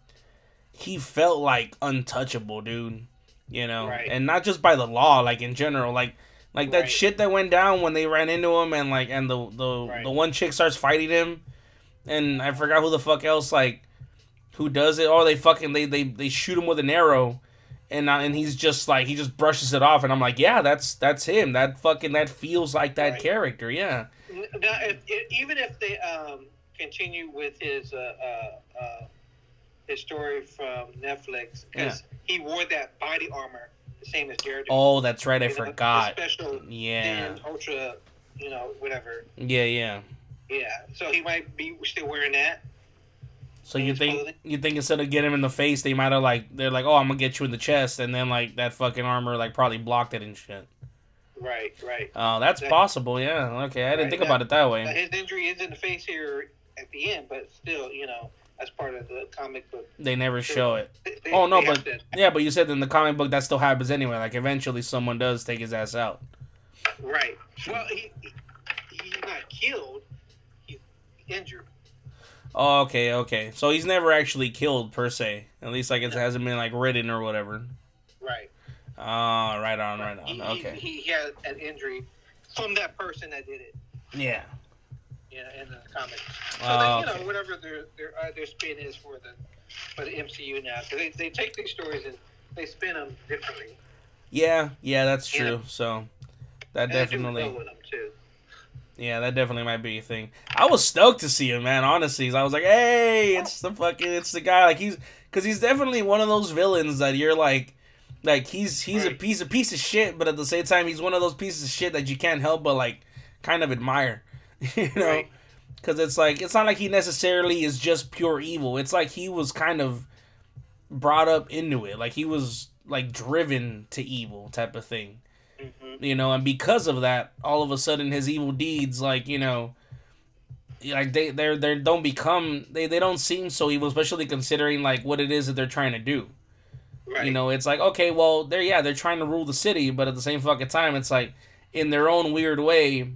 he felt like untouchable, dude, you know, right. And not just by the law, like in general, like that shit that went down when they ran into him and like and the one chick starts fighting him, and I forgot who the fuck else like who does it. Oh, they fucking they shoot him with an arrow, and he's just like he just brushes it off, and I'm like, yeah, that's him. That fucking that feels like that character, yeah. Now, even if they continue with his story from Netflix, because he wore that body armor, the same as Daredevil. Oh, that's right, I forgot. The special, ultra, you know, whatever. Yeah. So he might be still wearing that. So you think instead of getting him in the face, they might have like they're like, oh, I'm gonna get you in the chest, and then like that fucking armor like probably blocked it and shit. Right. Oh, that's possible, yeah. Okay, I didn't think about it that way. His injury is in the face here at the end, but still, you know, as part of the comic book. They never show it. But you said in the comic book that still happens anyway. Like, eventually someone does take his ass out. Right. Well, he's not killed. He's injured. Oh, okay. So he's never actually killed, per se. At least, like, it hasn't been, like, written or whatever. Right. Oh, right on. Okay. He had an injury from that person that did it. Yeah. Yeah, in the comics. So, whatever their spin is for the MCU now. So they take these stories and they spin them differently. Yeah, that's true. So, that definitely... I do know with them, too. Yeah, that definitely might be a thing. I was stoked to see him, man, honestly. I was like, hey, it's the guy. Like, because he's definitely one of those villains that you're like he's right. He's a piece of shit, but at the same time, he's one of those pieces of shit that you can't help but, like, kind of admire. You know? Because right. It's like, it's not like he necessarily is just pure evil. It's like he was kind of brought up into it. Like, he was, like, driven to evil type of thing. You know, and because of that, all of a sudden his evil deeds, like, you know, like they don't seem so evil, especially considering like what it is that they're trying to do. Right. You know, it's like, okay, well, they're trying to rule the city, but at the same fucking time, it's like in their own weird way,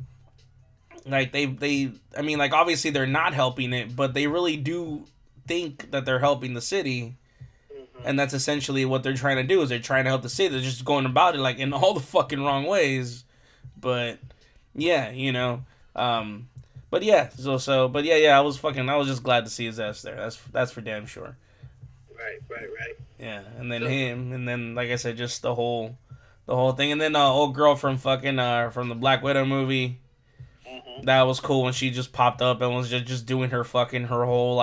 like they obviously they're not helping it, but they really do think that they're helping the city. And that's essentially what they're trying to do, is they're trying to help the city. They're just going about it, like, in all the fucking wrong ways. But, yeah, you know. But, yeah. So, I was fucking... I was just glad to see his ass there. That's for damn sure. Right. Yeah, and then him. And then, like I said, just the whole thing. And then old girl from the Black Widow movie. Mm-hmm. That was cool when she just popped up and was just doing her fucking... Her whole...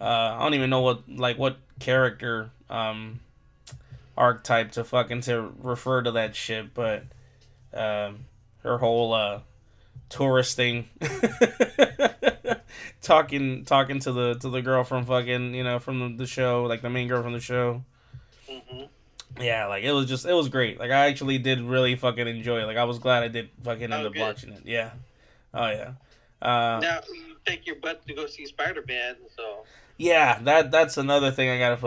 I don't even know what character archetype to refer to that shit, but her whole tourist thing, talking to the girl from from the show, like the main girl from the show. Mm-hmm. Yeah, like it was great. Like I actually did really fucking enjoy it. Like I was glad I did fucking end up watching it. Yeah. Oh yeah. Now you take your butt to go see Spider-Man, so. Yeah, that's another thing I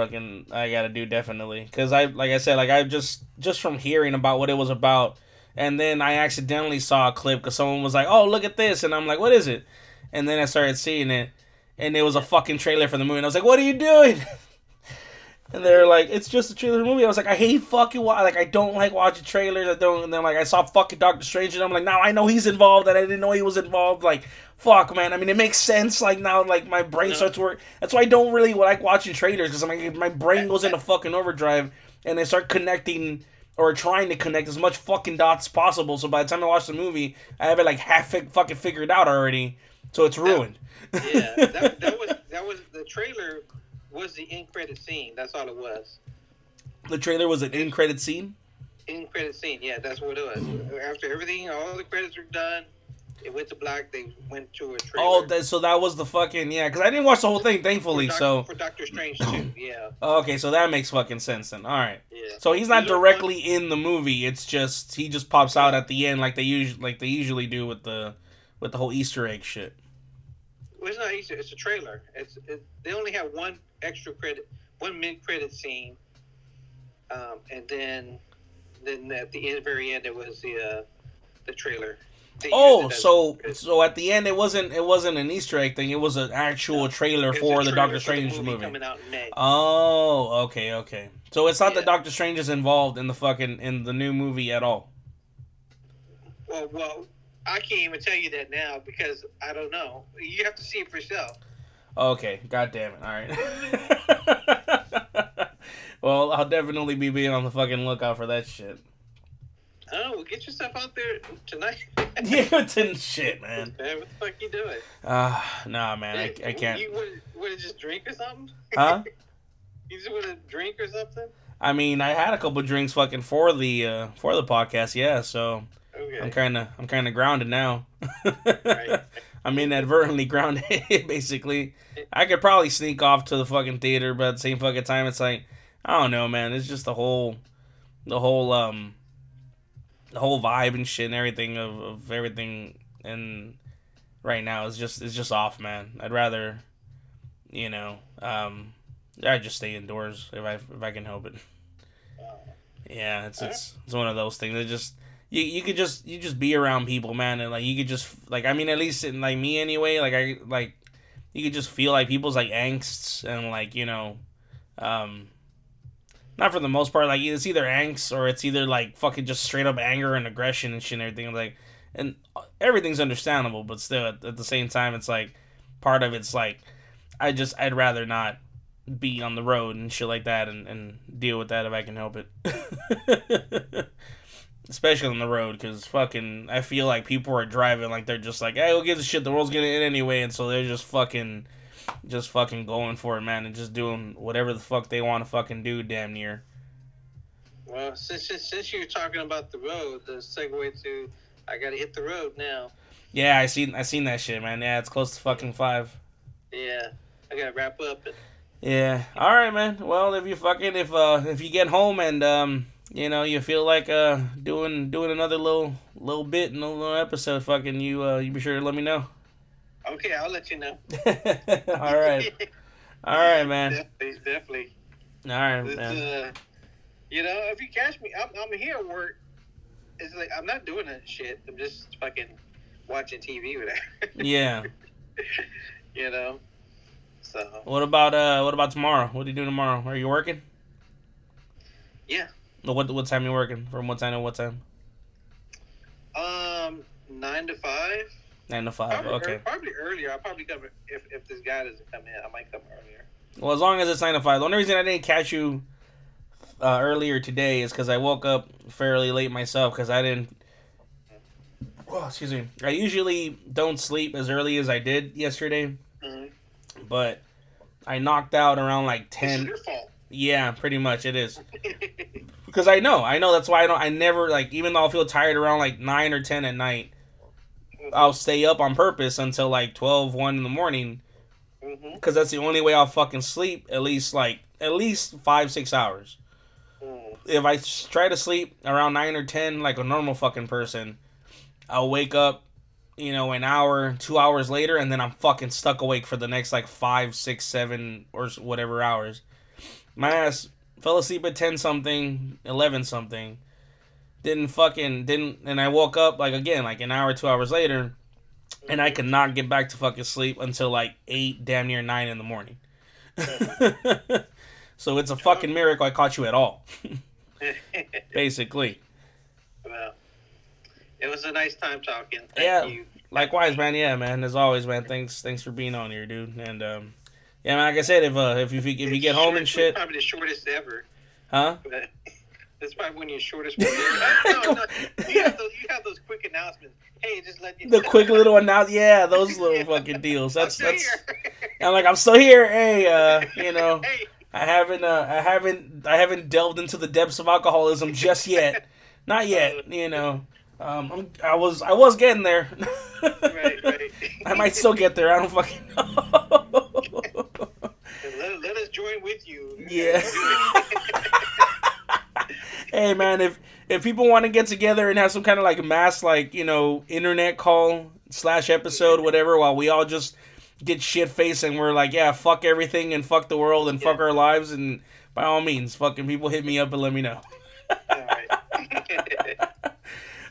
gotta do definitely, cause I just from hearing about what it was about, and then I accidentally saw a clip cause someone was like, oh look at this, and I'm like, what is it? And then I started seeing it, and it was a fucking trailer for the movie, and I was like, what are you doing? And they were like, it's just a trailer for the movie. I was like, I hate fucking I don't like watching trailers. And then I saw fucking Doctor Strange, and I'm like, now I know he's involved, and I didn't know he was involved, like. Fuck, man. I mean, it makes sense. Like, now, like, my brain starts working. That's why I don't really like watching trailers, because my brain goes into fucking overdrive, and they start connecting, or trying to connect as much fucking dots as possible, so by the time I watch the movie, I have it, like, half fucking figured out already, so it's ruined. That was the trailer was the in-credit scene. That's all it was. The trailer was an in-credit scene? In-credit scene, yeah, that's what it was. After everything, all the credits are done, it went to black. They went to a trailer. Oh, so that was the fucking Because I didn't watch the whole thing, thankfully. For Doctor Strange too, yeah. Okay, so that makes fucking sense then. All right. Yeah. So he's not directly in the movie. It's just he just pops out at the end, like they usually do with the whole Easter egg shit. Well, it's not Easter. It's a trailer. They only have one extra credit, one mid-credit scene, and then at the end, very end, it was the trailer. Oh, so at the end it wasn't an Easter egg thing. It was an actual trailer for the Doctor Strange movie. Coming out next. Oh, okay. So it's not that Doctor Strange is involved in the fucking in the new movie at all. Well, I can't even tell you that now because I don't know. You have to see it for yourself. Okay, God damn it! All right. Well, I'll definitely be being on the fucking lookout for that shit. Oh, well, get yourself out there tonight. Shit, man. What the fuck you doing? Nah, man, I can't. You would just drink or something? Huh? You just want to drink or something? I mean, I had a couple drinks fucking for the podcast, yeah. So okay. I'm kind of grounded now. Right. I'm inadvertently grounded, basically. I could probably sneak off to the fucking theater, but at the same fucking time, it's like I don't know, man. It's just the whole the whole vibe and shit and everything of everything and right now is just off, man. I'd rather, you know, I just stay indoors if I can help it. Yeah, it's one of those things. It just you could just be around people, man, and like you could just like I mean at least in like me anyway, like I like you could just feel like people's like angsts and like, you know, not for the most part, like it's either angst or it's either like fucking just straight up anger and aggression and shit and everything, like, and everything's understandable, but still at the same time it's like part of it's like I'd rather not be on the road and shit like that and deal with that if I can help it. Especially on the road, because fucking I feel like people are driving like they're just like, hey, who gives a shit, the world's gonna end anyway, and so they're just fucking going for it, man, and just doing whatever the fuck they want to fucking do, damn near. Well, since you're talking about the road, the segue to I gotta hit the road now. Yeah, I seen that shit, man. Yeah, it's close to fucking 5. Yeah, I gotta wrap up. Yeah. All right, man. Well, if you get home and you know you feel like doing another little bit and a little episode, fucking you be sure to let me know. Okay, I'll let you know. All right. All right, man. Definitely. All right, man. You know, if you catch me, I'm here at work. It's like I'm not doing that shit. I'm just fucking watching TV with that. Yeah. You know. So. What about tomorrow? What do you do tomorrow? Are you working? Yeah. What time are you working? From what time to what time? 9 to 5. 9 to 5. Probably, okay. Probably earlier. I'll probably come if this guy doesn't come in. I might come earlier. Well, as long as it's 9 to 5. The only reason I didn't catch you earlier today is because I woke up fairly late myself because I didn't. Oh, excuse me. I usually don't sleep as early as I did yesterday, mm-hmm. But I knocked out around like 10. It's your fault. Yeah, pretty much it is. Because I know that's why I don't. I never like even though I feel tired around like 9 or 10 at night. I'll stay up on purpose until like 12, 1 in the morning, because mm-hmm. That's the only way I'll fucking sleep at least 5, 6 hours. Mm. If I try to sleep around 9 or 10 like a normal fucking person, I'll wake up, you know, an hour, 2 hours later, and then I'm fucking stuck awake for the next like 5, 6, 7 or whatever hours. My ass fell asleep at 10 something, 11 something. And I woke up like again like an hour, 2 hours later, and I could not get back to fucking sleep until like 8, damn near 9 in the morning. So it's a fucking miracle I caught you at all. Basically. Well, it was a nice time talking. Thank you. Likewise, man. Yeah, man. As always, man. Thanks for being on here, dude. And yeah, man. Like I said, if you get home and shit, probably the shortest ever. Huh? But... That's probably one of your shortest ones. No. You have those quick announcements. Hey, just let you know. The quick little announcement. Yeah, those little fucking deals. I'm like, I'm still here. Hey, you know, hey. I haven't delved into the depths of alcoholism just yet. Not yet, you know. I was getting there. Right. I might still get there. I don't fucking know. Let us join with you. Yeah. Hey man, if people want to get together and have some kind of like mass, like, you know, internet call / episode, whatever, while we all just get shit faced and we're like, yeah, fuck everything and fuck the world and fuck our lives, and by all means, fucking people hit me up and let me know. All right.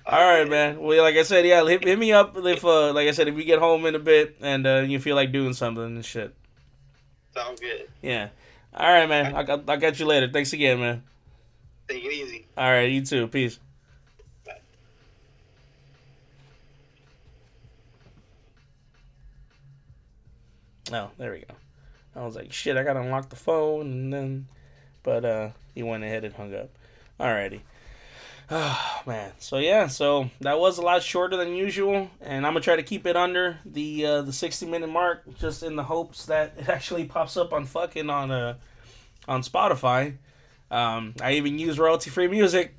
All right, man. Well, like I said, yeah, hit me up if we get home in a bit and you feel like doing something and shit. Sounds good. Yeah. All right, man. I'll catch you later. Thanks again, man. Take it easy. All right, you too. Peace. Bye. Oh, there we go. I was like, shit, I got to unlock the phone, but he went ahead and hung up. Alrighty. Oh, man. So, yeah, that was a lot shorter than usual, and I'm going to try to keep it under the 60-minute mark, just in the hopes that it actually pops up on Spotify. I even use royalty-free music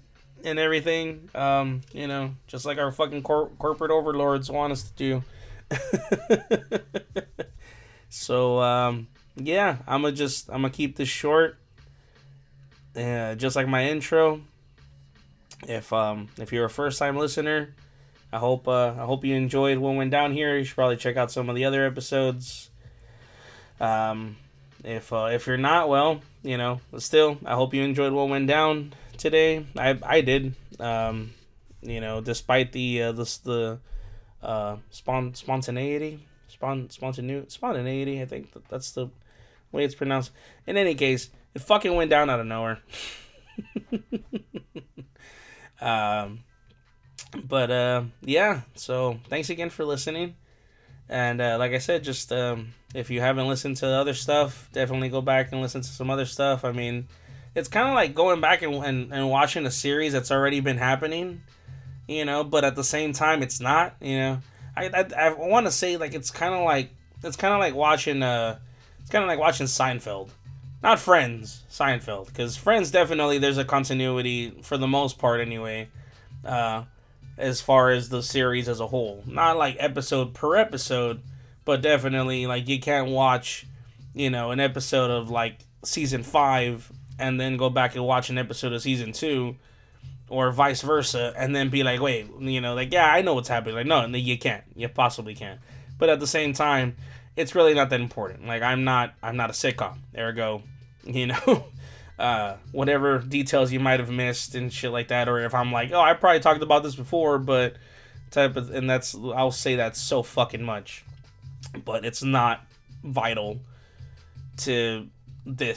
and everything, you know, just like our fucking corporate overlords want us to do. So, yeah, I'm gonna keep this short, just like my intro. If you're a first time listener, I hope you enjoyed what went down here. You should probably check out some of the other episodes. If you're not, well, you know, still, I hope you enjoyed what went down today. I did. You know, despite the spontaneity, I think that's the way it's pronounced. In any case, it fucking went down out of nowhere. Yeah, so thanks again for listening. And like I said, just if you haven't listened to the other stuff, definitely go back and listen to some other stuff. I mean, it's kind of like going back and watching a series that's already been happening, you know, but at the same time, it's not, you know. I want to say, like, it's kind of like watching Seinfeld, not Friends, Seinfeld, because Friends, definitely there's a continuity for the most part anyway, as far as the series as a whole, not like episode per episode, but definitely like you can't watch, you know, an episode of like season 5 and then go back and watch an episode of season 2. Or vice versa, and then be like, wait, you know, like, yeah, I know what's happening. Like, no, you can't. You possibly can't. But at the same time, it's really not that important. Like, I'm not a sitcom. Ergo, you know, whatever details you might have missed and shit like that. Or if I'm like, oh, I probably talked about this before, but I'll say that so fucking much. But it's not vital to the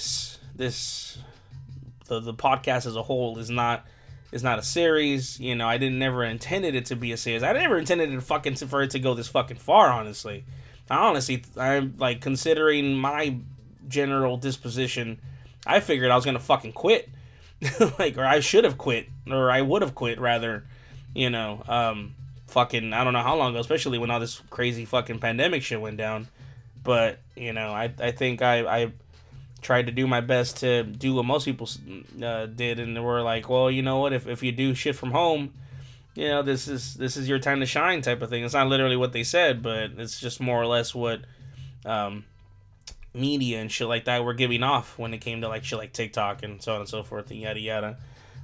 podcast as a whole is not. It's not a series, you know. I never intended it to be a series. I never intended it for it to go this fucking far. Honestly, I'm like, considering my general disposition, I figured I was gonna fucking quit, like, or I should have quit, or I would have quit rather, you know. Fucking, I don't know how long ago, especially when all this crazy fucking pandemic shit went down. But you know, I think I tried to do my best to do what most people did, and they were like, well, you know what, if you do shit from home, you know, this is your time to shine type of thing. It's not literally what they said, but it's just more or less what media and shit like that were giving off when it came to like shit like TikTok and so on and so forth and yada yada.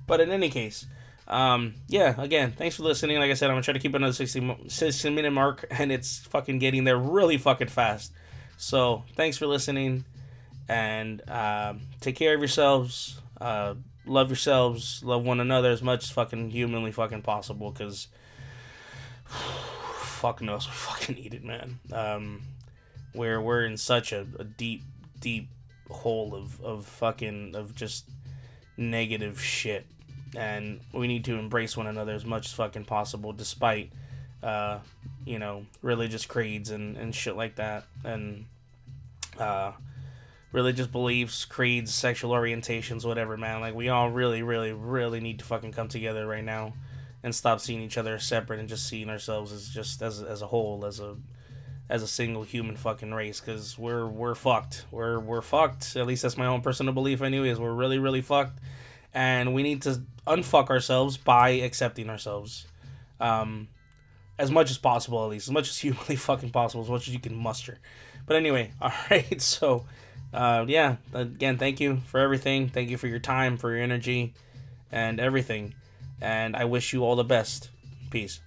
But in any case, yeah, again, thanks for listening. Like I said, I'm gonna try to keep another 60-minute mark, and it's fucking getting there really fucking fast. So thanks for listening. And take care of yourselves, love yourselves, love one another as much as fucking humanly fucking possible, because fuck knows we fucking need it, man. We're in such a deep hole of just negative shit, and we need to embrace one another as much as fucking possible, despite you know, religious creeds and shit like that, and religious beliefs, creeds, sexual orientations, whatever, man. Like, we all really, really, really need to fucking come together right now and stop seeing each other separate and just seeing ourselves as just as a whole, as a single human fucking race, because we're fucked. We're fucked. At least that's my own personal belief anyway, is we're really, really fucked, and we need to unfuck ourselves by accepting ourselves, as much as possible, at least as much as humanly fucking possible, as much as you can muster. But anyway, all right, so. Yeah, again, thank you for everything. Thank you for your time, for your energy, and everything. And I wish you all the best. Peace.